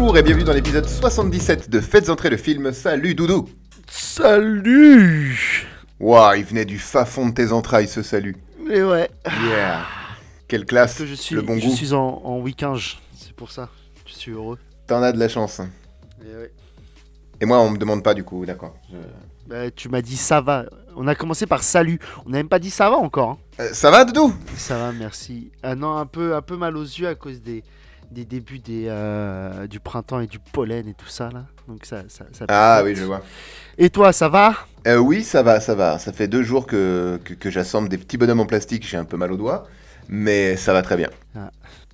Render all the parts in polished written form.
Bonjour et bienvenue dans l'épisode 77 de Faites Entrer le Film. Salut Doudou. Salut. Waouh, il venait du fin fond de tes entrailles ce salut. Mais ouais. Yeah. Quelle classe, que le bon goût. Je suis en week-end, c'est pour ça. Je suis heureux. T'en as de la chance. Et, ouais. Et moi, on me demande pas du coup, d'accord. Tu m'as dit ça va. On a commencé par salut. On n'a même pas dit ça va encore. Ça va, Doudou ? Ça va, merci. Ah non, un peu mal aux yeux à cause des débuts du printemps et du pollen et tout ça là. Donc ça ah oui, je vois. Et toi, ça va ? Oui, ça va. Ça fait 2 jours que j'assemble des petits bonhommes en plastique. J'ai un peu mal aux doigts, mais ça va très bien. Ah.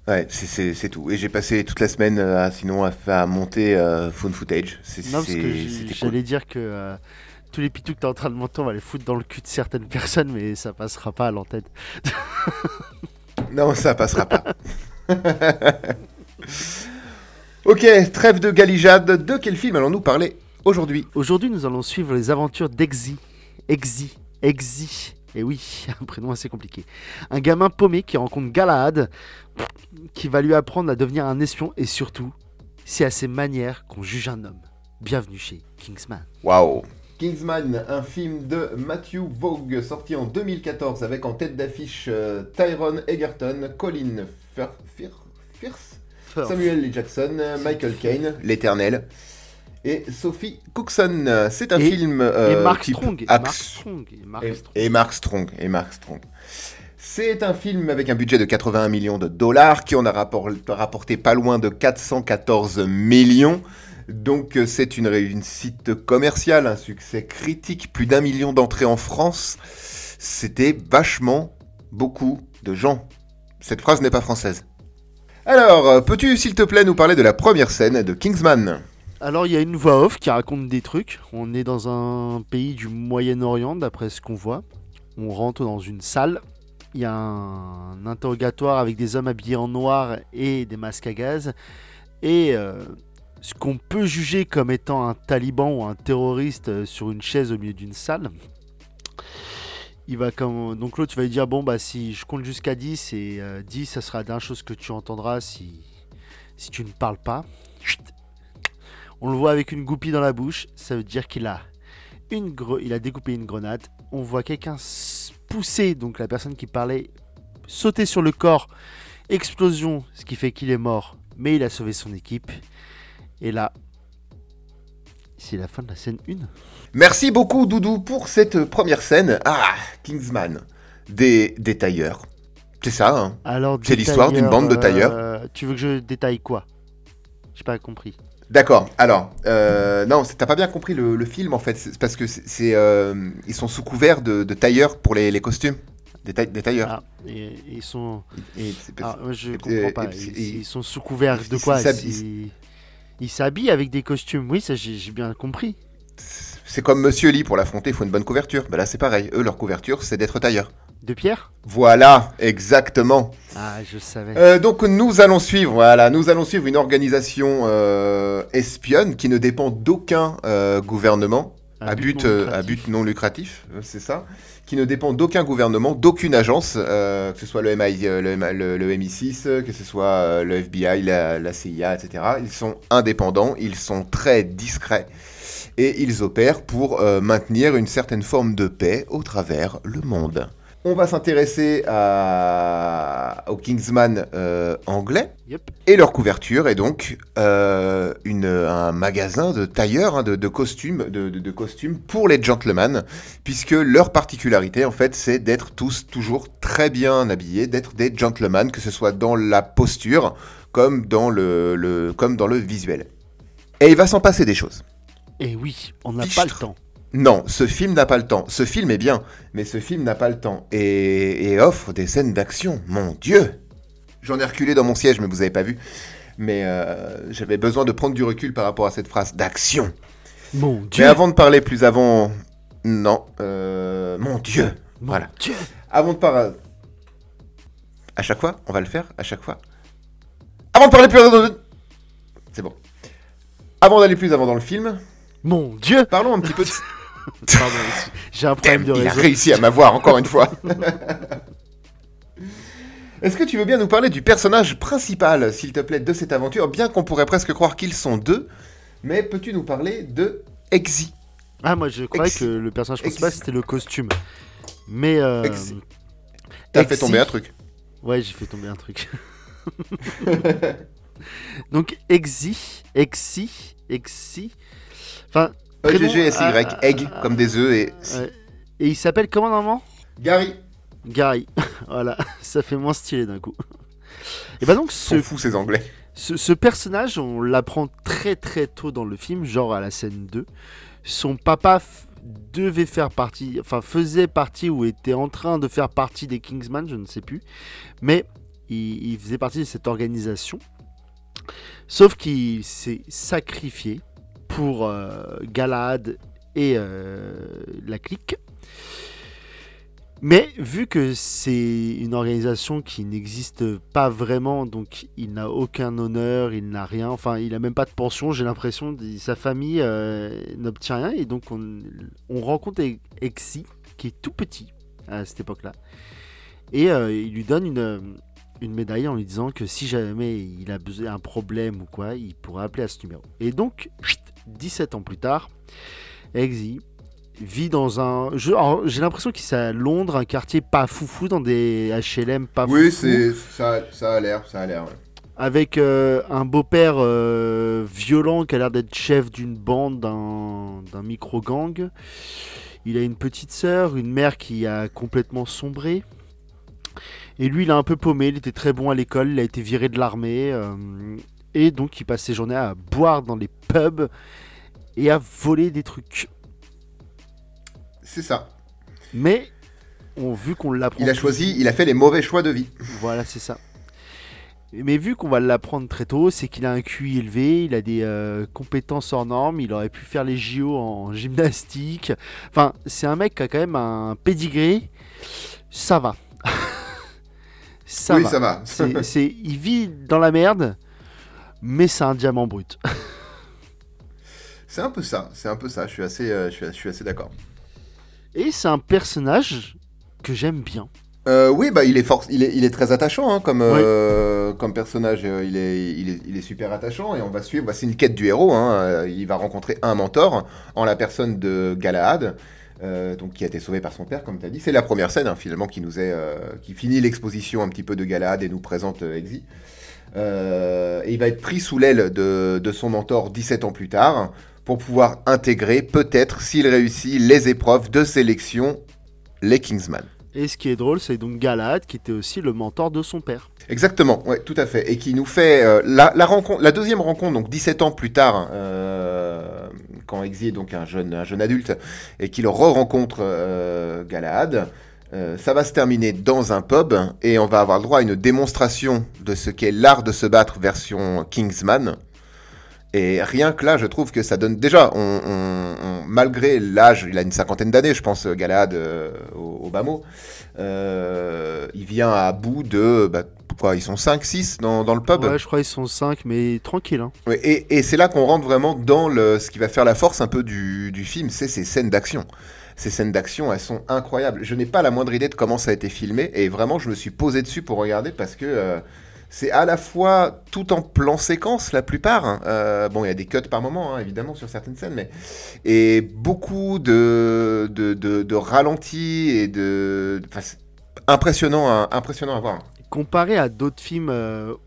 Ouais, c'est tout. Et j'ai passé toute la semaine à monter phone footage. C'était cool. J'allais dire que tous les pitous que t'es en train de monter, on va les foutre dans le cul de certaines personnes, mais ça passera pas à l'antenne. Non, ça passera pas. Ok, trêve de galijade. De quel film allons-nous parler aujourd'hui ? Aujourd'hui, nous allons suivre les aventures d'Eggsy. Eggsy. Et oui, un prénom assez compliqué. Un gamin paumé qui rencontre Galahad, qui va lui apprendre à devenir un espion, et surtout, c'est à ses manières qu'on juge un homme. Bienvenue chez Kingsman. Waouh ! Kingsman, un film de Matthew Vaughn, sorti en 2014 avec en tête d'affiche Taron Egerton, Colin Firth, Samuel L. Jackson, Michael Caine, l'éternel, et Sophie Cookson. C'est un film Mark Strong. C'est un film avec un budget de 81 millions de dollars qui en a rapporté pas loin de 414 millions. Donc c'est une réussite commerciale, un succès critique, plus d'1 million d'entrées en France. C'était vachement beaucoup de gens. Cette phrase n'est pas française. Alors, peux-tu s'il te plaît nous parler de la première scène de Kingsman ? Alors il y a une voix off qui raconte des trucs. On est dans un pays du Moyen-Orient d'après ce qu'on voit. On rentre dans une salle. Il y a un interrogatoire avec des hommes habillés en noir et des masques à gaz. Et... ce qu'on peut juger comme étant un taliban ou un terroriste sur une chaise au milieu d'une salle. Donc l'autre, tu vas lui dire, bon, bah si je compte jusqu'à 10, et 10, ça sera la dernière chose que tu entendras si tu ne parles pas. Chut. On le voit avec une goupille dans la bouche, ça veut dire qu'il a il a découpé une grenade. On voit quelqu'un pousser, donc la personne qui parlait, sauter sur le corps, explosion, ce qui fait qu'il est mort, mais il a sauvé son équipe. Et là, c'est la fin de la scène 1. Merci beaucoup Doudou pour cette première scène. Ah, Kingsman, des tailleurs. C'est ça, hein. Alors, c'est l'histoire d'une bande de tailleurs. Tu veux que je détaille quoi ? J'ai pas compris. D'accord, alors, non, t'as pas bien compris le film en fait. C'est parce que ils sont sous couvert de tailleurs pour les costumes. Des tailleurs. Ah, ils sont... je comprends pas. Ils sont sous couvert de quoi ? Il s'habille avec des costumes, oui, ça j'ai bien compris. C'est comme Monsieur Lee, pour l'affronter, il faut une bonne couverture. Ben là, c'est pareil. Eux, leur couverture, c'est d'être tailleur. De pierre ? Voilà, exactement. Ah, je savais. Donc, nous allons suivre une organisation espionne qui ne dépend d'aucun gouvernement, à but non lucratif, c'est ça, qui ne dépend d'aucun gouvernement, d'aucune agence, que ce soit le MI6, que ce soit le FBI, la CIA, etc. Ils sont indépendants, ils sont très discrets et ils opèrent pour maintenir une certaine forme de paix au travers le monde. On va s'intéresser au Kingsman anglais, yep. Et leur couverture est donc un magasin de tailleurs, hein, de costumes pour les gentlemen, puisque leur particularité en fait c'est d'être tous toujours très bien habillés, d'être des gentlemen, que ce soit dans la posture comme dans le visuel. Et il va s'en passer des choses. Et oui, on n'a pas le temps. Non, ce film n'a pas le temps. Ce film est bien, mais ce film n'a pas le temps. Et offre des scènes d'action. Mon Dieu ! J'en ai reculé dans mon siège, mais vous avez pas vu. Mais j'avais besoin de prendre du recul par rapport à cette phrase d'action. Mon Dieu ! Mais avant de parler plus avant... Non. Mon Dieu ! Mon voilà. Dieu ! Avant de parler... À chaque fois ? On va le faire ? À chaque fois ? Avant de parler plus avant... C'est bon. Avant d'aller plus avant dans le film... Mon Dieu ! Parlons un petit peu de... Pardon, j'ai un problème de réseau. Il a réussi à m'avoir, encore une fois. Est-ce que tu veux bien nous parler du personnage principal, s'il te plaît, de cette aventure, bien qu'on pourrait presque croire qu'ils sont deux, mais peux-tu nous parler de Eggsy? Ah, moi je croyais que le personnage principal c'était le costume, mais... T'as fait tomber un truc. Ouais, j'ai fait tomber un truc. Donc Eggsy. Enfin, E-G-G-S-Y, egg, comme des œufs et... Et il s'appelle comment normalement? Gary. Voilà, ça fait moins stylé d'un coup. Et bah donc ils sont fous ces Anglais. Ce personnage, on l'apprend très très tôt dans le film, genre à la scène 2. Son papa devait faire partie, enfin faisait partie ou était en train de faire partie des Kingsman, je ne sais plus. Mais il faisait partie de cette organisation. Sauf qu'il s'est sacrifié pour Galahad et la clique. Mais vu que c'est une organisation qui n'existe pas vraiment, donc il n'a aucun honneur, il n'a rien, enfin il n'a même pas de pension, j'ai l'impression que sa famille n'obtient rien. Et donc on rencontre Eggsy, qui est tout petit à cette époque-là, et il lui donne une médaille en lui disant que si jamais il a besoin d'un problème ou quoi, il pourrait appeler à ce numéro. Et donc, 17 ans plus tard, Eggsy vit dans un... j'ai l'impression qu'il est à Londres, un quartier pas foufou, dans des HLM pas foufou. Oui, ça a l'air. Ouais. Avec un beau-père violent qui a l'air d'être chef d'une bande, d'un micro-gang. Il a une petite sœur, une mère qui a complètement sombré. Et lui, il a un peu paumé, il était très bon à l'école, il a été viré de l'armée. Et donc, il passe ses journées à boire dans les pubs et à voler des trucs. C'est ça. Mais, vu qu'on l'apprend... Il a fait les mauvais choix de vie. Voilà, c'est ça. Mais vu qu'on va l'apprendre très tôt, c'est qu'il a un QI élevé, il a des compétences hors normes, il aurait pu faire les JO en gymnastique. Enfin, c'est un mec qui a quand même un pédigré. Ça va. Ça va. Il vit dans la merde, mais c'est un diamant brut. C'est un peu ça. Je suis assez d'accord. Et c'est un personnage que j'aime bien. Oui, bah il est très attachant, hein, comme personnage. Il est super attachant, et on va suivre. Bah, c'est une quête du héros. Hein. Il va rencontrer un mentor en la personne de Galahad. Donc qui a été sauvé par son père, comme tu as dit. C'est la première scène, hein, finalement, qui finit l'exposition un petit peu de Galahad et nous présente Eggsy. Et il va être pris sous l'aile de son mentor 17 ans plus tard pour pouvoir intégrer, peut-être, s'il réussit, les épreuves de sélection, les Kingsman. Et ce qui est drôle, c'est donc Galahad qui était aussi le mentor de son père. Exactement, ouais, tout à fait. Et qui nous fait la deuxième rencontre, donc 17 ans plus tard, quand Eggsy est donc un jeune adulte, et qu'il re-rencontre Galahad. Ça va se terminer dans un pub, et on va avoir le droit à une démonstration de ce qu'est l'art de se battre version Kingsman. Et rien que là, je trouve que ça donne... Déjà, malgré l'âge, il a une cinquantaine d'années, je pense, Galahad, au bas mot. Il vient à bout de... Bah, ils sont 5-6 dans le pub. Ouais, je crois qu'ils sont 5, mais tranquille. Hein. Ouais, et c'est là qu'on rentre vraiment dans ce qui va faire la force un peu du film, c'est ces scènes d'action. Ces scènes d'action, elles sont incroyables. Je n'ai pas la moindre idée de comment ça a été filmé, et vraiment, je me suis posé dessus pour regarder, parce que... c'est à la fois tout en plan séquence, la plupart. Bon, il y a des cuts par moment, hein, évidemment, sur certaines scènes, mais... Et beaucoup de ralentis et de... Enfin, c'est impressionnant à voir. Comparé à d'autres films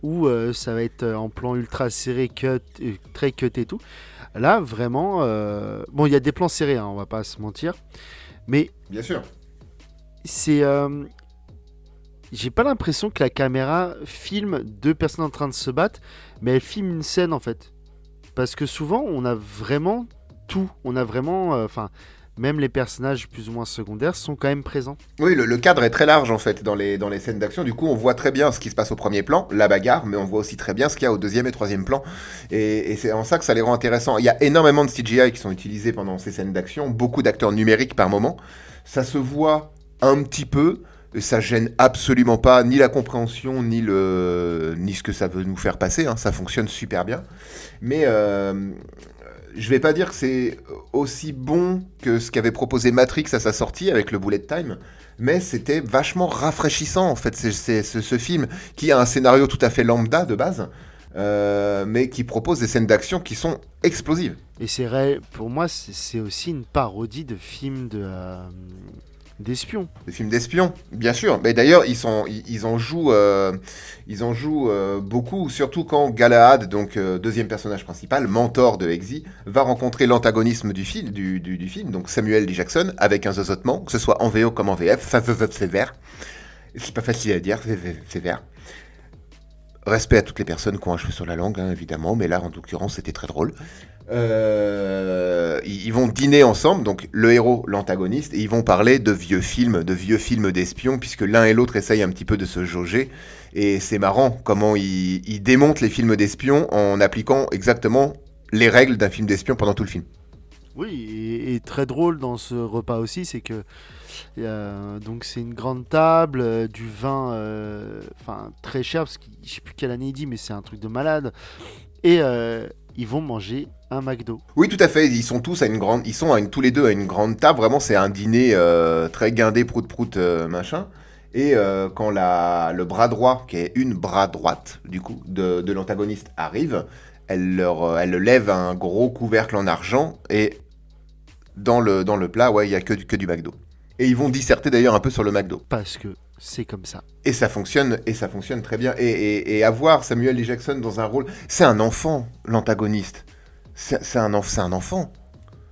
où ça va être en plan ultra serré, très cut et tout, là, vraiment... Bon, il y a des plans serrés, hein, on va pas se mentir, mais... Bien sûr. C'est... J'ai pas l'impression que la caméra filme deux personnes en train de se battre, mais elle filme une scène, en fait. Parce que souvent, on a vraiment tout. On a vraiment... même les personnages plus ou moins secondaires sont quand même présents. Oui, le cadre est très large, en fait, dans les scènes d'action. Du coup, on voit très bien ce qui se passe au premier plan, la bagarre, mais on voit aussi très bien ce qu'il y a au deuxième et troisième plan. Et c'est en ça que ça les rend intéressants. Il y a énormément de CGI qui sont utilisés pendant ces scènes d'action, beaucoup d'acteurs numériques par moment. Ça se voit un petit peu... Ça gêne absolument pas ni la compréhension ni ce que ça veut nous faire passer, hein, ça fonctionne super bien. Mais je vais pas dire que c'est aussi bon que ce qu'avait proposé Matrix à sa sortie avec le bullet time, mais c'était vachement rafraîchissant en fait. C'est ce film qui a un scénario tout à fait lambda de base, mais qui propose des scènes d'action qui sont explosives. Et c'est vrai, pour moi, c'est aussi une parodie de films d'espions. Des films d'espions, bien sûr. Mais d'ailleurs, ils en jouent beaucoup, surtout quand Galahad, donc deuxième personnage principal, mentor de Eggsy, va rencontrer l'antagonisme du film, donc Samuel L. Jackson, avec un zozotement, que ce soit en VO comme en VF, ça zozote sévère. C'est pas facile à dire, sévère. Respect à toutes les personnes qui ont un cheveu sur la langue, hein, évidemment, mais là, en l'occurrence, c'était très drôle. Ils vont dîner ensemble, donc le héros, l'antagoniste, et ils vont parler de vieux films d'espions, puisque l'un et l'autre essayent un petit peu de se jauger, et c'est marrant comment ils démontent les films d'espions en appliquant exactement les règles d'un film d'espion pendant tout le film. Oui, et très drôle dans ce repas aussi, c'est que donc c'est une grande table, du vin très cher, parce que je sais plus quelle année il dit, mais c'est un truc de malade, et ils vont manger un McDo. Oui, tout à fait. Ils sont tous les deux à une grande table. Vraiment, c'est un dîner très guindé, prout-prout, machin. Et quand le bras droit, qui est une bras droite, du coup, de l'antagoniste arrive, elle lève un gros couvercle en argent. Et dans le plat, ouais, il n'y a que du McDo. Et ils vont disserter d'ailleurs un peu sur le McDo. Parce que c'est comme ça. Et ça fonctionne très bien. Et avoir Samuel L. Jackson dans un rôle... C'est un enfant, l'antagoniste. C'est un enfant.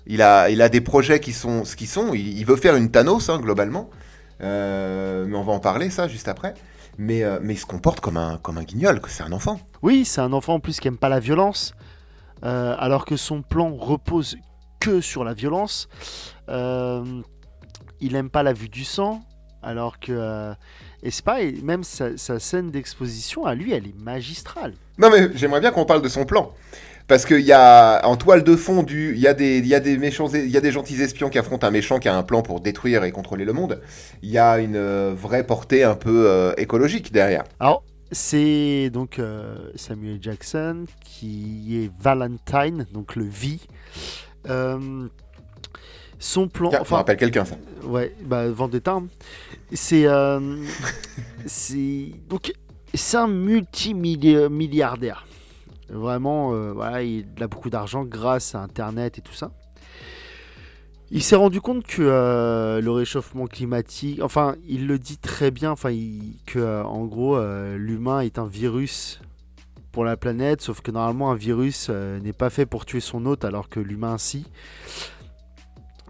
Il a des projets qui sont ce qu'ils sont. Il veut faire une Thanos, hein, globalement. Mais on va en parler, ça, juste après. Mais il se comporte comme un guignol, que c'est un enfant. Oui, c'est un enfant en plus qui n'aime pas la violence. Alors que son plan repose que sur la violence. Il n'aime pas la vue du sang. Alors que... et c'est pas... Même sa scène d'exposition, à lui, elle est magistrale. Non, mais j'aimerais bien qu'on parle de son plan. Parce qu'il y a, en toile de fond, il y a des gentils espions qui affrontent un méchant qui a un plan pour détruire et contrôler le monde. Il y a une vraie portée un peu écologique derrière. Alors, c'est donc Samuel Jackson qui est Valentine, donc le V. Son plan... Tiens, ça rappelle quelqu'un, ça. Ouais, bah, Vendetta. Hein. C'est un multimilliardaire. Vraiment, voilà, il a beaucoup d'argent grâce à Internet et tout ça. Il s'est rendu compte que le réchauffement climatique, il le dit très bien, en gros, l'humain est un virus pour la planète, sauf que normalement, un virus n'est pas fait pour tuer son hôte, alors que l'humain, si.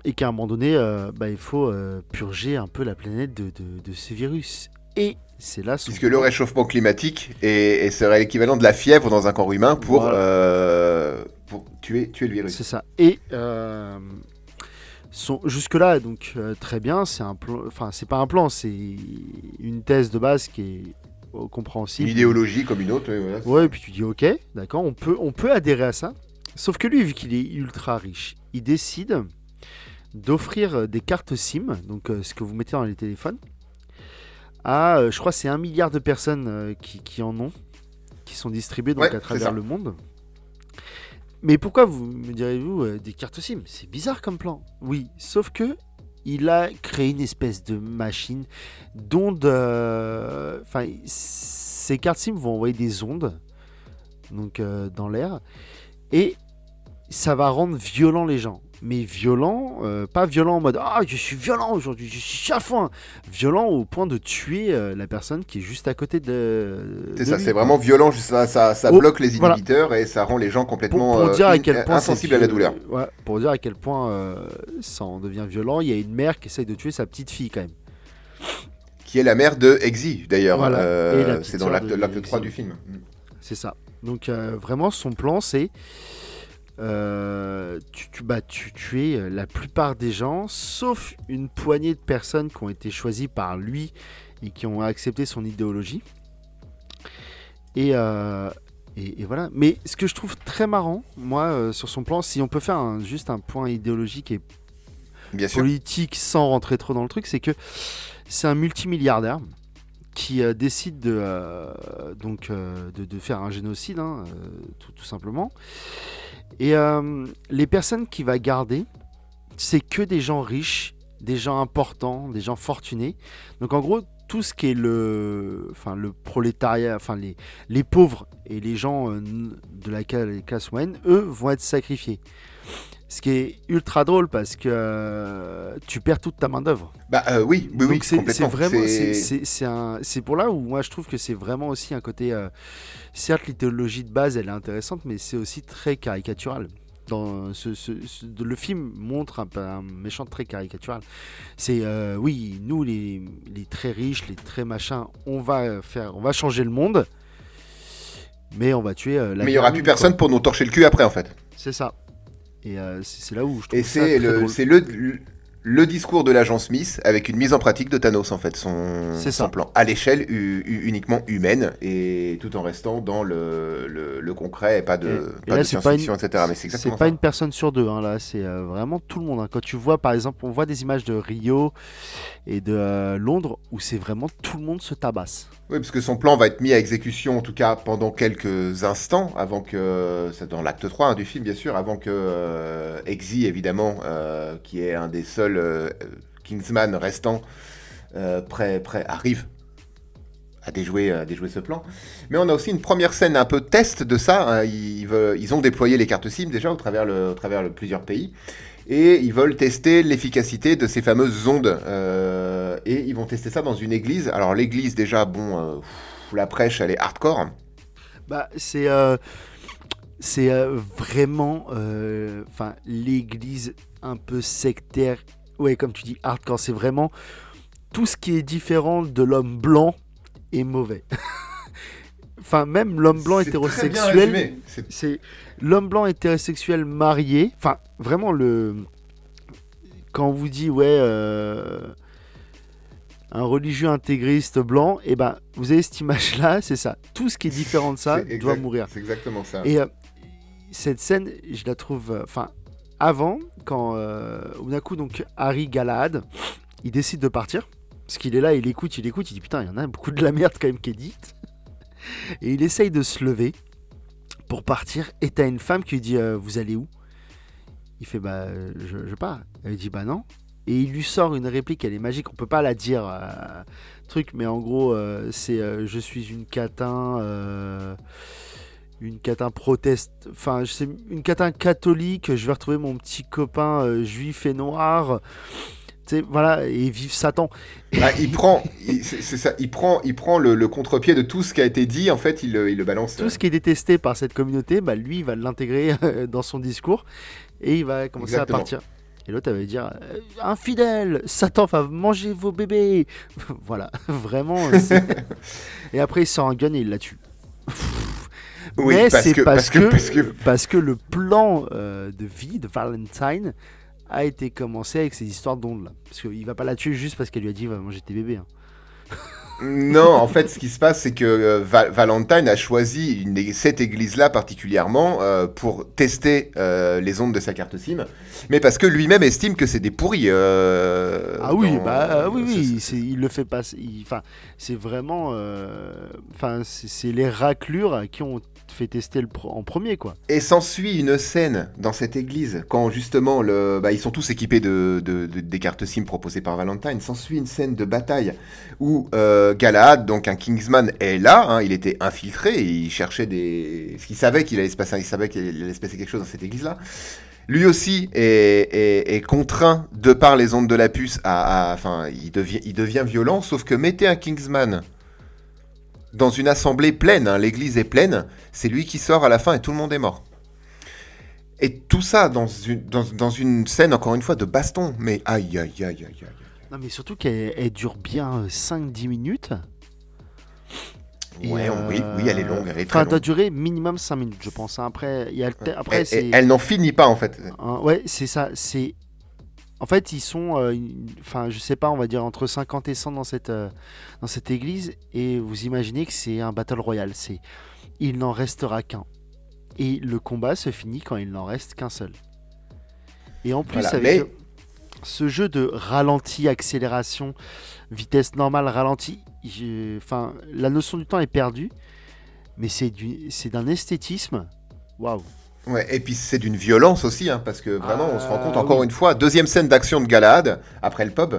Et qu'à un moment donné, il faut purger un peu la planète de ce virus. Et c'est là son... Puisque le réchauffement climatique serait l'équivalent de la fièvre dans un corps humain pour, voilà, pour tuer le virus. C'est ça. Et jusque-là, donc très bien, c'est pas un plan, c'est une thèse de base qui est compréhensible. Une idéologie comme une autre. Voilà, ouais, et puis tu dis ok, d'accord, on peut adhérer à ça. Sauf que lui, vu qu'il est ultra riche, il décide d'offrir des cartes SIM, donc ce que vous mettez dans les téléphones, à, je crois, c'est 1 milliard de personnes qui en ont, qui sont distribuées donc, à travers le monde. Mais pourquoi, vous me direz-vous, des cartes SIM ? C'est bizarre comme plan. Oui, sauf que il a créé une espèce de machine d'ondes. Ces cartes SIM vont envoyer des ondes donc dans l'air, et ça va rendre violents les gens. Mais violent, pas violent en mode « Ah, je suis violent aujourd'hui, je suis chafouin !» Violent au point de tuer la personne qui est juste à côté de c'est ça, lui. C'est vraiment violent, ça bloque les inhibiteurs, voilà. Et ça rend les gens complètement insensibles à la douleur. Ouais, pour dire à quel point ça en devient violent, il y a une mère qui essaye de tuer sa petite fille quand même. Qui est la mère de Eggsy, d'ailleurs. Voilà. C'est dans l'acte 3 du film. C'est ça. Donc vraiment, son plan, c'est... tu tues la plupart des gens, sauf une poignée de personnes qui ont été choisies par lui et qui ont accepté son idéologie. Et voilà. Mais ce que je trouve très marrant, moi, sur son plan, si on peut faire juste un point idéologique et bien politique sûr, sans rentrer trop dans le truc, c'est que c'est un multimilliardaire qui décide de faire un génocide, hein, tout simplement. Et les personnes qu'il va garder, c'est que des gens riches, des gens importants, des gens fortunés. Donc en gros, tout ce qui est le prolétariat, enfin les pauvres et les gens de la classe moyenne, eux, vont être sacrifiés. Ce qui est ultra drôle parce que tu perds toute ta main d'œuvre. Oui, donc c'est vraiment, c'est pour là où moi je trouve que c'est vraiment aussi un côté. Certes, l'idéologie de base, elle est intéressante, mais c'est aussi très caricatural. Dans le film montre un méchant très caricatural. C'est nous les très riches, les très machins, on va changer le monde, mais on va tuer. Mais il y aura plus personne pour nous torcher le cul après, en fait. C'est ça. Et c'est là où je trouve ça très drôle. C'est le discours de l'agent Smith avec une mise en pratique de Thanos, en fait, son plan à l'échelle uniquement humaine, et tout en restant dans le concret et pas de science-fiction, etc. Mais c'est pas une personne sur deux, hein, là, c'est vraiment tout le monde. Hein. Quand tu vois, par exemple, on voit des images de Rio et de Londres où c'est vraiment tout le monde se tabasse. Oui, parce que son plan va être mis à exécution, en tout cas pendant quelques instants, avant que, c'est dans l'acte 3 hein, du film, bien sûr, avant que Eggsy, évidemment, qui est un des seuls Kingsman restants, prêt arrive à déjouer ce plan. Mais on a aussi une première scène un peu test de ça. Hein, ils ont déployé les cartes SIM déjà au travers de plusieurs pays. Et ils veulent tester l'efficacité de ces fameuses ondes. Et ils vont tester ça dans une église. Alors l'église, déjà, la prêche, elle est hardcore. C'est vraiment... l'église un peu sectaire. Ouais, comme tu dis, hardcore. C'est vraiment... Tout ce qui est différent de l'homme blanc est mauvais. Même l'homme blanc hétérosexuel... C'est l'homme blanc hétérosexuel marié... Vraiment, quand on vous dit, un religieux intégriste blanc, et vous avez cette image-là, c'est ça. Tout ce qui est différent de ça doit mourir. C'est exactement ça. Et cette scène, je la trouve... avant, quand d'un coup, donc, Harry Galahad, il décide de partir, parce qu'il est là, il écoute, il dit, putain, il y en a beaucoup de la merde quand même qui est dite. Et il essaye de se lever pour partir, et t'as une femme qui lui dit, vous allez où ? Il fait je pars. Elle dit non. Et il lui sort une réplique, elle est magique, on peut pas la dire mais en gros c'est je suis une catin protestante, c'est une catin catholique, je vais retrouver mon petit copain juif et noir. Tu sais, voilà, et vive Satan. Il prend le contre-pied de tout ce qui a été dit, en fait, il le balance. Tout ce qui est détesté par cette communauté, lui, il va l'intégrer dans son discours. Et il va commencer à partir. Et l'autre, elle va dire « Infidèle, Satan va manger vos bébés !» Voilà, vraiment. Et après, il sort un gun et il la tue. Oui, mais parce que le plan de vie de Valentine a été commencé avec ces histoires d'ondes-là. Parce qu'il ne va pas la tuer juste parce qu'elle lui a dit « Va manger tes bébés hein. !» Non, en fait, ce qui se passe, c'est que Valentine a choisi cette église-là particulièrement pour tester les ondes de sa carte SIM, mais parce que lui-même estime que c'est des pourris. Il le fait pas. Enfin, c'est vraiment, c'est les raclures qui ont fait tester en premier, quoi. Et s'ensuit une scène dans cette église quand justement ils sont tous équipés des cartes SIM proposées par Valentine. S'ensuit une scène de bataille où Galahad, donc un Kingsman, est là, hein, il était infiltré, et il cherchait parce qu'il savait qu'il allait se passer, quelque chose dans cette église-là. Lui aussi est contraint, de par les ondes de la puce, il devient violent, sauf que mettez un Kingsman dans une assemblée pleine, hein, l'église est pleine, c'est lui qui sort à la fin et tout le monde est mort. Et tout ça dans une scène, encore une fois, de baston, mais aïe aïe aïe aïe aïe. Non, mais surtout qu'elle dure bien 5-10 minutes. Ouais, oui, elle est longue, elle est très longue. Elle doit durer minimum 5 minutes, je pense. Après, elle n'en finit pas, en fait. Ouais, c'est ça. En fait, ils sont, je sais pas, on va dire entre 50 et 100 dans cette église. Et vous imaginez que c'est un battle royale. Il n'en restera qu'un. Et le combat se finit quand il n'en reste qu'un seul. Et en plus, ce jeu de ralenti, accélération, vitesse normale, ralenti, la notion du temps est perdue, mais c'est d'un esthétisme, waouh, Ouais, et puis c'est d'une violence aussi, hein, parce que vraiment, on se rend compte encore une fois, deuxième scène d'action de Galahad, après le pub,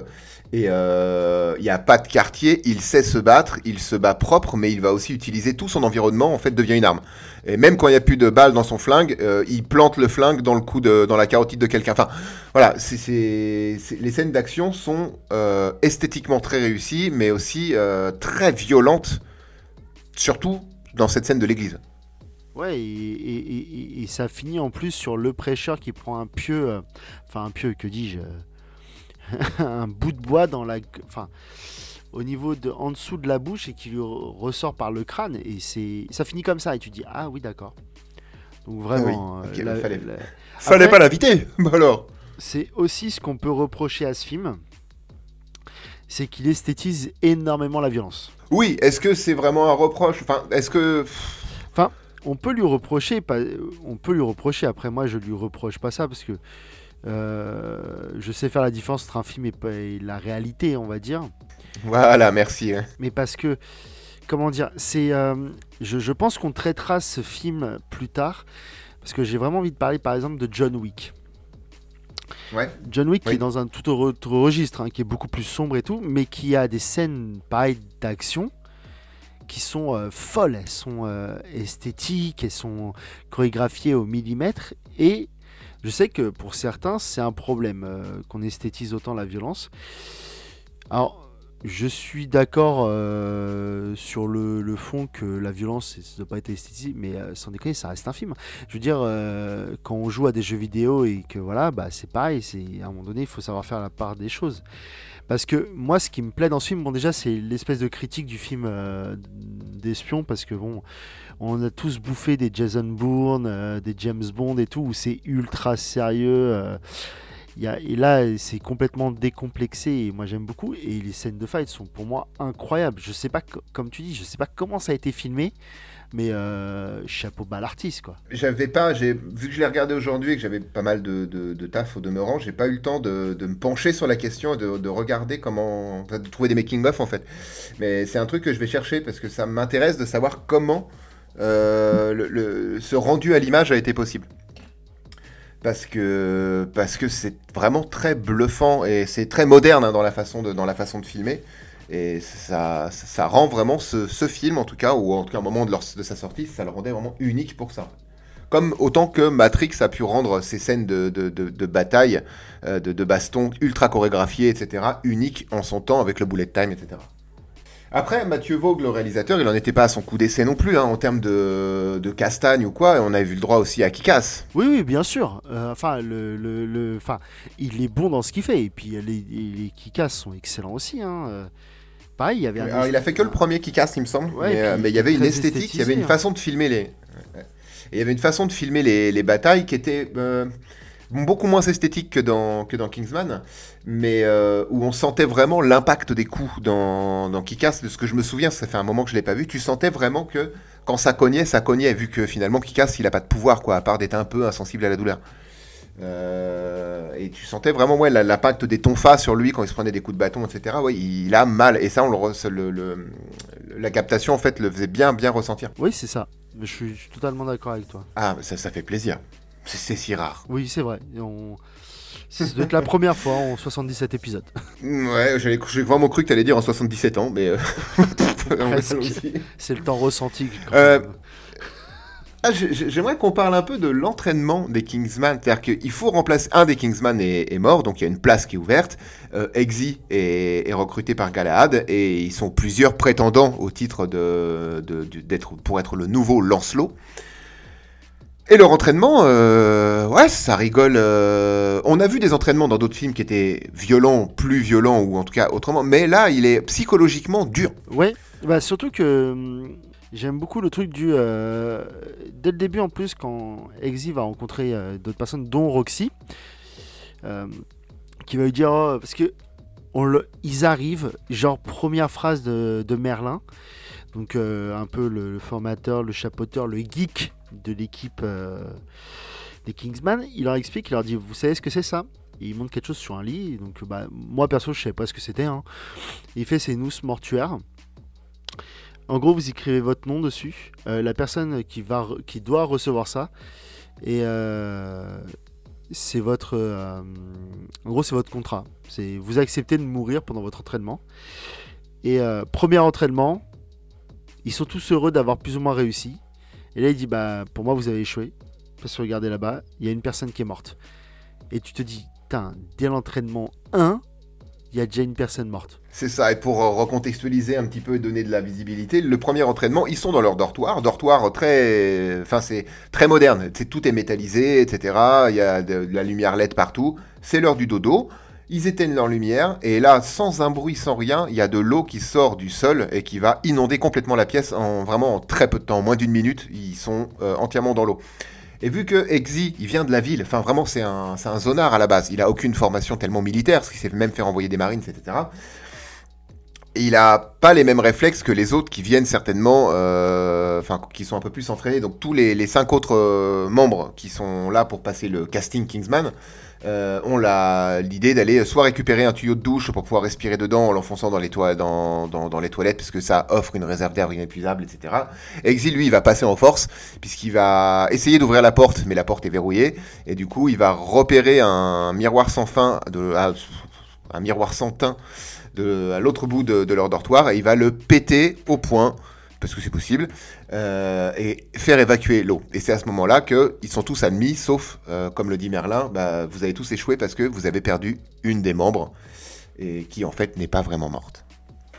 et il n'y a pas de quartier, il sait se battre, il se bat propre, mais il va aussi utiliser tout son environnement, en fait, devient une arme. Et même quand il n'y a plus de balles dans son flingue, il plante le flingue dans le cou dans la carotide de quelqu'un. Enfin, voilà, les scènes d'action sont esthétiquement très réussies, mais aussi très violentes, surtout dans cette scène de l'église. Ouais, et ça finit en plus sur le prêcheur qui prend un pieu, un bout de bois au niveau en dessous de la bouche et qui lui ressort par le crâne, et ça finit comme ça, et tu dis ah oui d'accord. Donc vraiment, oui. Okay, fallait pas l'inviter. Bah alors. C'est aussi ce qu'on peut reprocher à ce film, c'est qu'il esthétise énormément la violence. Oui, est-ce que c'est vraiment un reproche ? On peut lui reprocher. Après, moi, je lui reproche pas ça parce que je sais faire la différence entre un film et la réalité, on va dire. Voilà, merci. Mais parce que, comment dire, je pense qu'on traitera ce film plus tard parce que j'ai vraiment envie de parler, par exemple, de John Wick. Ouais. John Wick, oui, qui est dans un tout autre registre, hein, qui est beaucoup plus sombre et tout, mais qui a des scènes pareilles d'action qui sont folles, elles sont esthétiques, elles sont chorégraphiées au millimètre, et je sais que pour certains c'est un problème qu'on esthétise autant la violence. Alors je suis d'accord sur le fond que la violence ça doit pas être esthétisé, mais sans déconner ça reste un film. Je veux dire, quand on joue à des jeux vidéo et que voilà, bah c'est pareil, à un moment donné il faut savoir faire la part des choses. Parce que moi, ce qui me plaît dans ce film, bon déjà, c'est l'espèce de critique du film d'espion, parce que bon, on a tous bouffé des Jason Bourne, des James Bond et tout, où c'est ultra sérieux. Et là, c'est complètement décomplexé et moi, j'aime beaucoup. Et les scènes de fight sont pour moi incroyables. Je sais pas, comme tu dis, je sais pas comment ça a été filmé, mais chapeau bas l'artiste, quoi. Vu que je l'ai regardé aujourd'hui et que j'avais pas mal de taf au demeurant, j'ai pas eu le temps de me pencher sur la question et de regarder comment, de trouver des making-of en fait. Mais c'est un truc que je vais chercher parce que ça m'intéresse de savoir comment ce rendu à l'image a été possible. Parce que c'est vraiment très bluffant et c'est très moderne, hein, dans la façon de filmer. Et ça rend vraiment ce film, en tout cas, ou en tout cas au moment de sa sortie, ça le rendait vraiment unique pour ça. Comme autant que Matrix a pu rendre ses scènes de bataille, de baston ultra chorégraphiées, etc., uniques en son temps avec le bullet time, etc. Après, Matthew Vaughn, le réalisateur, il n'en était pas à son coup d'essai non plus, hein, en termes de castagne ou quoi, et on avait vu le droit aussi à Kick-Ass. Oui, bien sûr. Il est bon dans ce qu'il fait, et puis les Kick-Ass sont excellents aussi, hein. Pareil, il y avait alors, il a fait que le premier Kick-Ass, il me semble, ouais, mais il y avait une esthétique, il y avait une façon de filmer les batailles qui était beaucoup moins esthétique que dans Kingsman, mais où on sentait vraiment l'impact des coups dans Kick-Ass. De ce que je me souviens, ça fait un moment que je l'ai pas vu, tu sentais vraiment que quand ça cognait, vu que finalement Kick-Ass il a pas de pouvoir, quoi, à part d'être un peu insensible à la douleur. Et tu sentais vraiment l'impact des tonfas sur lui quand il se prenait des coups de bâton, etc. Ouais, il a mal, et ça la captation en fait le faisait bien ressentir. Oui, c'est ça, je suis totalement d'accord avec toi. Ah, ça fait plaisir, c'est si rare. Oui, c'est vrai, c'est peut-être la première fois en 77 épisodes. Ouais, j'ai vraiment cru que t'allais dire en 77 ans, mais c'est le temps ressenti quand même. Ah, j'aimerais qu'on parle un peu de l'entraînement des Kingsman, c'est-à-dire qu'il faut remplacer... Un des Kingsman est mort, donc il y a une place qui est ouverte. Eggsy est recruté par Galahad, et ils sont plusieurs prétendants au titre pour être le nouveau Lancelot. Et leur entraînement, ça rigole. On a vu des entraînements dans d'autres films qui étaient violents, plus violents, ou en tout cas autrement, mais là, il est psychologiquement dur. Ouais, bah surtout que... J'aime beaucoup le truc du... dès le début, en plus, quand Eggsy va rencontrer d'autres personnes, dont Roxy, qui va lui dire... Oh, parce que ils arrivent, genre première phrase de Merlin, donc un peu le formateur, le chapeauteur, le geek de l'équipe des Kingsman, il leur explique, il leur dit « Vous savez ce que c'est ça ?» Et il montre quelque chose sur un lit, donc bah, moi perso, je savais pas ce que c'était, hein. Il fait ses nousses mortuaires. En gros, vous écrivez votre nom dessus. La personne qui doit recevoir ça, Et c'est votre... en gros, c'est votre contrat. C'est, vous acceptez de mourir pendant votre entraînement. Et premier entraînement, ils sont tous heureux d'avoir plus ou moins réussi. Et là, il dit, bah, pour moi, vous avez échoué. Parce que regardez là-bas, il y a une personne qui est morte. Et tu te dis, putain, dès l'entraînement 1, il y a déjà une personne morte. C'est ça, et pour recontextualiser un petit peu et donner de la visibilité, le premier entraînement, ils sont dans leur dortoir très... Enfin, c'est très moderne, c'est, tout est métallisé, etc. Il y a de la lumière LED partout. C'est l'heure du dodo, ils éteignent leur lumière, et là, sans un bruit, sans rien, il y a de l'eau qui sort du sol et qui va inonder complètement la pièce en très peu de temps, moins d'une minute, ils sont entièrement dans l'eau. Et vu que Eggsy, il vient de la ville, enfin vraiment c'est un zonard à la base, il a aucune formation tellement militaire, parce qu'il s'est même fait renvoyer des marines, etc. Et il a pas les mêmes réflexes que les autres qui viennent certainement, qui sont un peu plus entraînés, donc tous les 5 autres membres qui sont là pour passer le casting Kingsman, ont l'idée d'aller soit récupérer un tuyau de douche pour pouvoir respirer dedans en l'enfonçant dans les toilettes parce que ça offre une réserve d'air inépuisable, etc. Eggsy, lui, il va passer en force puisqu'il va essayer d'ouvrir la porte, mais la porte est verrouillée et du coup, il va repérer un miroir sans fin, un miroir sans teint à l'autre bout de leur dortoir et il va le péter au point. Parce que c'est possible, et faire évacuer l'eau. Et c'est à ce moment-là qu'ils sont tous admis, sauf, comme le dit Merlin, bah, vous avez tous échoué parce que vous avez perdu une des membres, et qui en fait n'est pas vraiment morte.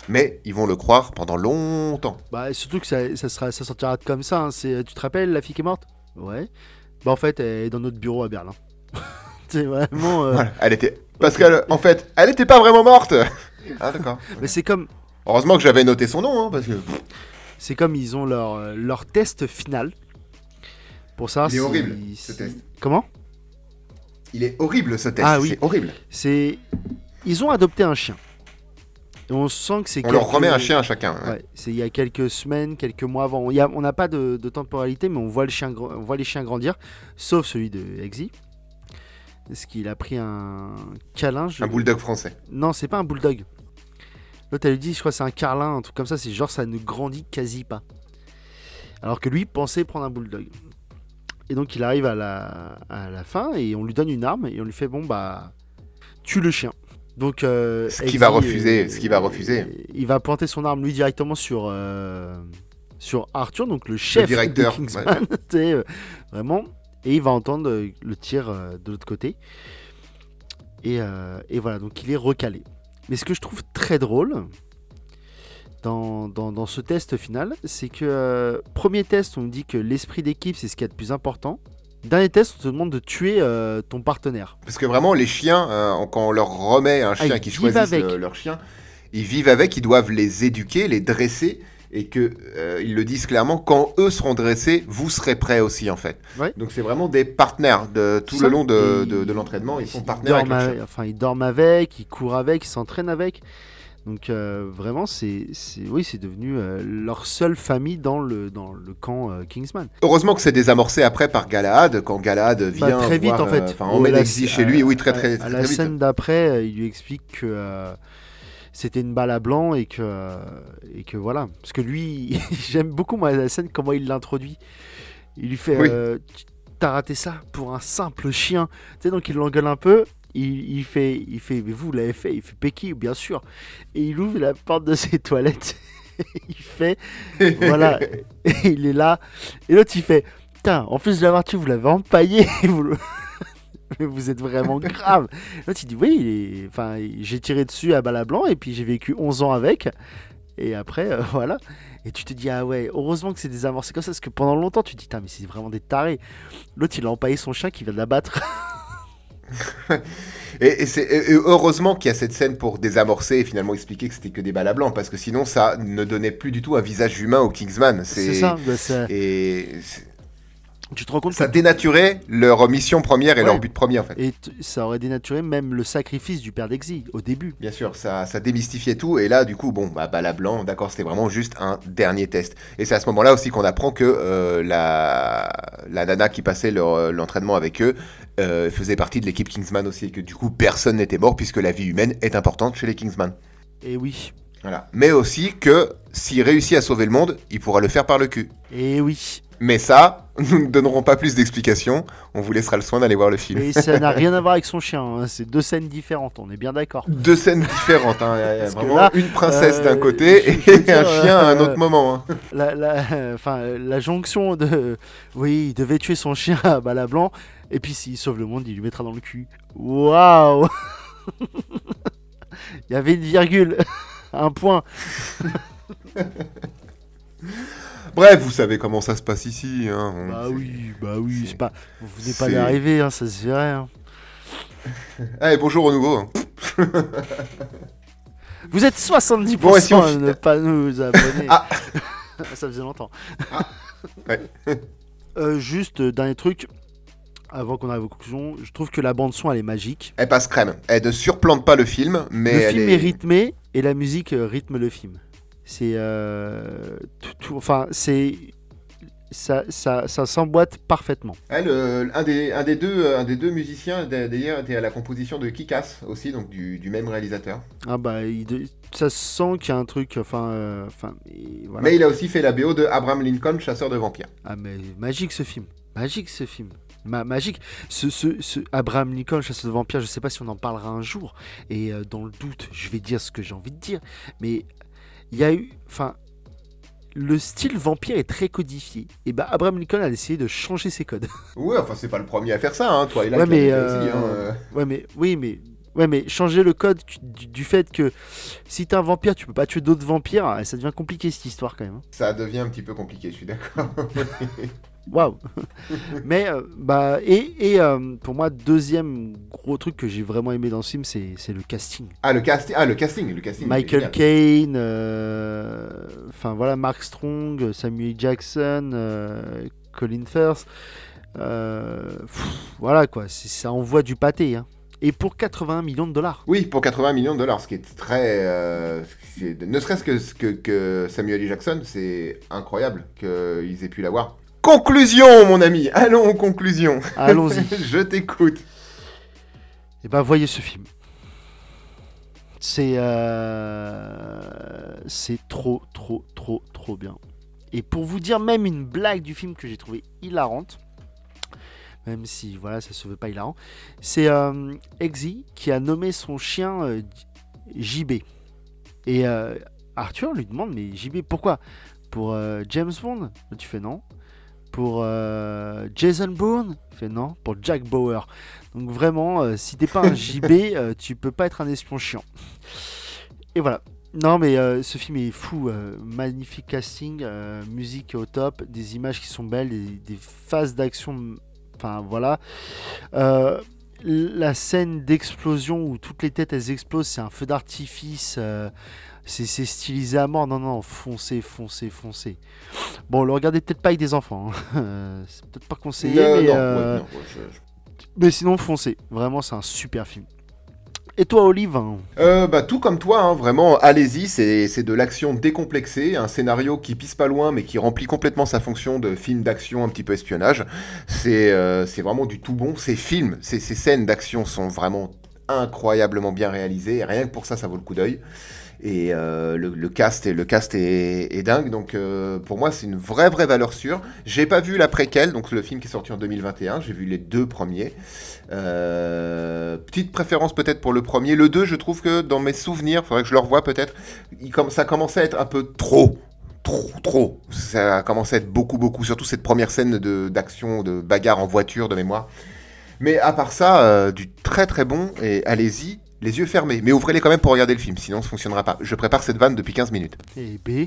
Mais ils vont le croire pendant longtemps. Bah, surtout que ça sortira comme ça, hein. Tu te rappelles, la fille qui est morte ? Ouais. Bah, en fait, elle est dans notre bureau à Berlin. C'est vraiment... Voilà, elle était... Parce qu'elle, en fait, elle n'était pas vraiment morte. Ah, d'accord. Mais c'est comme... Heureusement que j'avais noté son nom, hein, parce que... C'est comme ils ont leur test final pour savoir. Il est horrible ce test. Comment ? Il est horrible ce test. Ah oui, c'est horrible. Ils ont adopté un chien. Et on sent que c'est. On leur remet un chien à chacun. Ouais. Ouais, c'est il y a quelques semaines, quelques mois avant. On n'a pas de temporalité, mais on voit on voit les chiens grandir, sauf celui de Eggsy. Est-ce qu'il a pris un câlin ? Un bulldog français. Non, c'est pas un bulldog. L'autre, elle lui dit, je crois que c'est un carlin, un truc comme ça, c'est genre ça ne grandit quasi pas. Alors que lui pensait prendre un bulldog. Et donc il arrive à la fin et on lui donne une arme et on lui fait, bon bah, tue le chien. Donc, ce qu'il va refuser. Il va planter son arme lui directement sur Arthur, donc le chef de Kingsman. Ouais. Vraiment, et il va entendre le tir de l'autre côté. Et voilà, donc il est recalé. Mais ce que je trouve très drôle dans ce test final, c'est que premier test, on dit que l'esprit d'équipe, c'est ce qu'il y a de plus important. Dernier test, on te demande de tuer ton partenaire. Parce que vraiment, les chiens, quand on leur remet un chien qui choisit leur chien, ils vivent avec, ils doivent les éduquer, les dresser, et qu'ils le disent clairement, quand eux seront dressés, vous serez prêts aussi, en fait. Ouais. Donc c'est vraiment des partenaires tout le long de l'entraînement, ils sont partenaires avec le chien. Enfin, ils dorment avec, ils courent avec, ils s'entraînent avec. Donc vraiment, c'est devenu leur seule famille dans le camp Kingsman. Heureusement que c'est désamorcé après par Galahad, quand Galahad vient très vite, voir, en fait. Enfin, emmène Eggsy chez lui, oui, très à la vite. Scène d'après, il lui explique que... c'était une balle à blanc et que voilà. Parce que lui, j'aime beaucoup moi, la scène, comment il l'introduit. Il lui fait oui. T'as raté ça pour un simple chien. Tu sais, donc il l'engueule un peu. Il fait mais vous l'avez fait. Il fait Peki, bien sûr. Et il ouvre la porte de ses toilettes. Il fait voilà. Et il est là. Et l'autre, il fait putain, en plus de l'avoir tué, vous l'avez empaillé. Vous êtes vraiment grave. L'autre, il dit oui, j'ai tiré dessus à balle à blanc et puis j'ai vécu 11 ans avec. Et après, voilà. Et tu te dis, ah ouais, heureusement que c'est désamorcé comme ça parce que pendant longtemps, tu te dis, mais c'est vraiment des tarés. L'autre, il a empaillé son chien qui vient de l'abattre. Et heureusement qu'il y a cette scène pour désamorcer et finalement expliquer que c'était que des balles à blanc parce que sinon, ça ne donnait plus du tout un visage humain au Kingsman. C'est ça. Tu te rends compte ça dénaturait leur mission première et leur but premier en fait. Et ça aurait dénaturé même le sacrifice du père d'Exil au début. Bien sûr, ça démystifiait tout et là du coup la blanc, d'accord, c'était vraiment juste un dernier test. Et c'est à ce moment-là aussi qu'on apprend que la nana qui passait l'entraînement avec eux faisait partie de l'équipe Kingsman aussi et que du coup personne n'était mort puisque la vie humaine est importante chez les Kingsman. Et oui. Voilà. Mais aussi que s'il réussit à sauver le monde, il pourra le faire par le cul. Et oui. Mais ça, Nous ne donnerons pas plus d'explications, on vous laissera le soin d'aller voir le film. Et ça n'a rien à voir avec son chien, hein. C'est deux scènes différentes, on est bien d'accord. Deux scènes différentes, hein. Vraiment là, une princesse d'un côté et un chien à un autre moment. Hein. La jonction de... Oui, il devait tuer son chien à Balablanc, et puis s'il sauve le monde, il lui mettra dans le cul. Waouh. Il y avait une virgule, un point. Bref, vous savez comment ça se passe ici. Hein. Bah oui, c'est pas... Vous venez pas d'arriver, hein, ça se verrait. Hein. Allez, bonjour au nouveau. Vous êtes 70% bon, si on... à ne pas nous abonner. Ah. Ça faisait longtemps. Ah. Ouais. Juste, dernier truc... Avant qu'on arrive aux conclusions, je trouve que la bande-son, elle est magique. Elle passe crème. Elle ne surplante pas le film, mais... Le film est rythmé, et la musique rythme le film. C'est... Ça s'emboîte parfaitement. Un des deux musiciens, d'ailleurs, était à la composition de Kick-Ass, aussi, donc du même réalisateur. Ah bah, ça sent qu'il y a un truc, voilà. Mais il a aussi fait la BO de Abraham Lincoln, chasseur de vampires. Ah mais magique ce film. Magique, ce Abraham Lincoln, chasseur de vampires, je sais pas si on en parlera un jour, et dans le doute, je vais dire ce que j'ai envie de dire, mais il y a eu, le style vampire est très codifié, et ben Abraham Lincoln a essayé de changer ses codes. Ouais, c'est pas le premier à faire ça, hein, toi, il a mais changer le code du fait que si t'es un vampire, tu peux pas tuer d'autres vampires, ça devient compliqué cette histoire quand même. Hein. Ça devient un petit peu compliqué, je suis d'accord. Waouh. Mais pour moi, deuxième gros truc que j'ai vraiment aimé dans ce film, c'est le casting. Le casting. Michael Caine, Mark Strong, Samuel L. Jackson, Colin Firth, ça envoie du pâté, hein. Et pour $81 million. Oui, pour $80 million, ce qui est très... ne serait-ce que Samuel L. Jackson, c'est incroyable qu'ils aient pu l'avoir. Conclusion, mon ami. Allons aux conclusions. Allons-y. Je t'écoute. Eh ben, voyez ce film. C'est trop bien. Et pour vous dire même une blague du film que j'ai trouvée hilarante, même si, ça se veut pas hilarant, c'est Eggsy qui a nommé son chien JB. Et Arthur lui demande, mais JB, pourquoi ? Pour James Bond ? Tu fais non. Pour Jason Bourne, il fait non. Pour Jack Bauer. Donc vraiment, si t'es pas un JB, tu peux pas être un espion chiant. Et voilà. Non mais ce film est fou. Magnifique casting, musique au top, des images qui sont belles, des phases d'action. Enfin voilà. La scène d'explosion où toutes les têtes elles explosent, c'est un feu d'artifice. C'est stylisé à mort, non, foncez. Bon, le regardez peut-être pas avec des enfants, hein. C'est peut-être pas conseillé, mais sinon foncez, vraiment c'est un super film. Et toi, Olive ? Tout comme toi, hein, vraiment, allez-y, c'est de l'action décomplexée, un scénario qui pisse pas loin, mais qui remplit complètement sa fonction de film d'action, un petit peu espionnage. C'est vraiment du tout bon, ces films, ces scènes d'action sont vraiment incroyablement bien réalisées, et rien que pour ça, ça vaut le coup d'œil. Et le cast est dingue, donc pour moi c'est une vraie valeur sûre. J'ai pas vu la préquelle, donc le film qui est sorti en 2021, j'ai vu les deux premiers. Petite préférence peut-être pour le premier. Le 2, je trouve que dans mes souvenirs, faudrait que je le revoie peut-être, ça commençait à être un peu trop. Ça a commencé à être beaucoup, surtout cette première scène d'action, de bagarre en voiture de mémoire. Mais à part ça, du très bon, et allez-y. Les yeux fermés, mais ouvrez-les quand même pour regarder le film, sinon ça fonctionnera pas. Je prépare cette vanne depuis 15 minutes. Et B.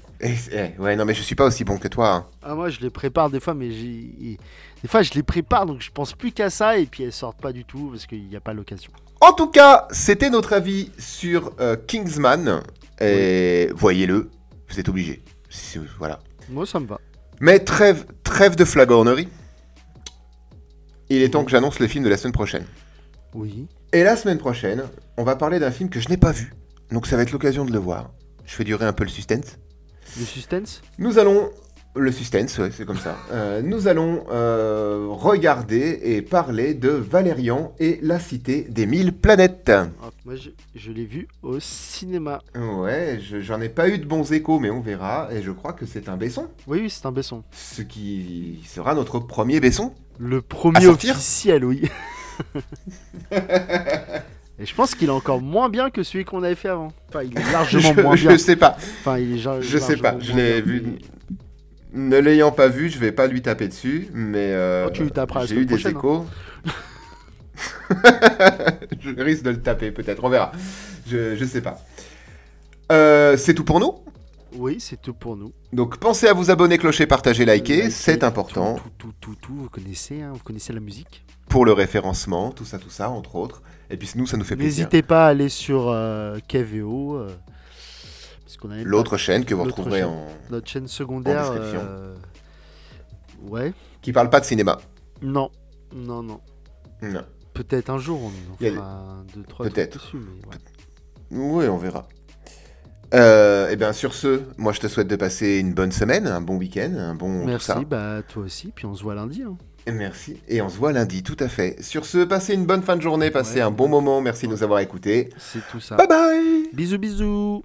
Ouais, non, mais je suis pas aussi bon que toi. Hein. Ah, moi je les prépare des fois, mais des fois je les prépare, donc je pense plus qu'à ça, et puis elles sortent pas du tout, parce qu'il n'y a pas l'occasion. En tout cas, c'était notre avis sur Kingsman, et oui. Voyez-le, vous êtes obligés. Voilà. Moi ça me va. Mais trêve de flagornerie, il est temps que j'annonce le film de la semaine prochaine. Oui. Et la semaine prochaine, on va parler d'un film que je n'ai pas vu. Donc ça va être l'occasion de le voir. Je fais durer un peu le suspense. Le suspense ? Nous allons Le suspense, ouais, c'est comme ça. Nous allons regarder et parler de Valérian et la cité des mille planètes. Moi, je l'ai vu au cinéma. Ouais, j'en ai pas eu de bons échos, mais on verra. Et je crois que c'est un Besson. Oui, c'est un Besson. Ce qui sera notre premier Besson. Le premier officiel, oui. Et je pense qu'il est encore moins bien que celui qu'on avait fait avant. Enfin, il est largement moins bien. Je sais pas. Enfin, il est je sais pas, je l'ai vu... Mais... Ne l'ayant pas vu, je vais pas lui taper dessus, mais tu lui taperas, j'ai eu des échos. Hein. Je risque de le taper, peut-être, on verra. Je sais pas. C'est tout pour nous ? Oui, c'est tout pour nous. Donc pensez à vous abonner, clocher, partager, liker, c'est important. Tout, vous connaissez, hein, vous connaissez la musique. Pour le référencement, tout ça, entre autres. Et puis nous, ça nous fait plaisir. N'hésitez pas à aller sur KVO. L'autre chaîne que vous retrouverez en notre chaîne secondaire, ouais, qui parle pas de cinéma. Non. Peut-être un jour on fera deux, trois dessus, mais ouais. Oui, on verra. Et bien sur ce, moi je te souhaite de passer une bonne semaine, un bon week-end, un bon. Merci, ça. Bah toi aussi, puis on se voit lundi. Hein. Merci, et on se voit lundi, tout à fait. Sur ce, passez une bonne fin de journée, passez un bon moment. Merci de nous avoir écoutés. C'est tout ça. Bye bye. Bisous.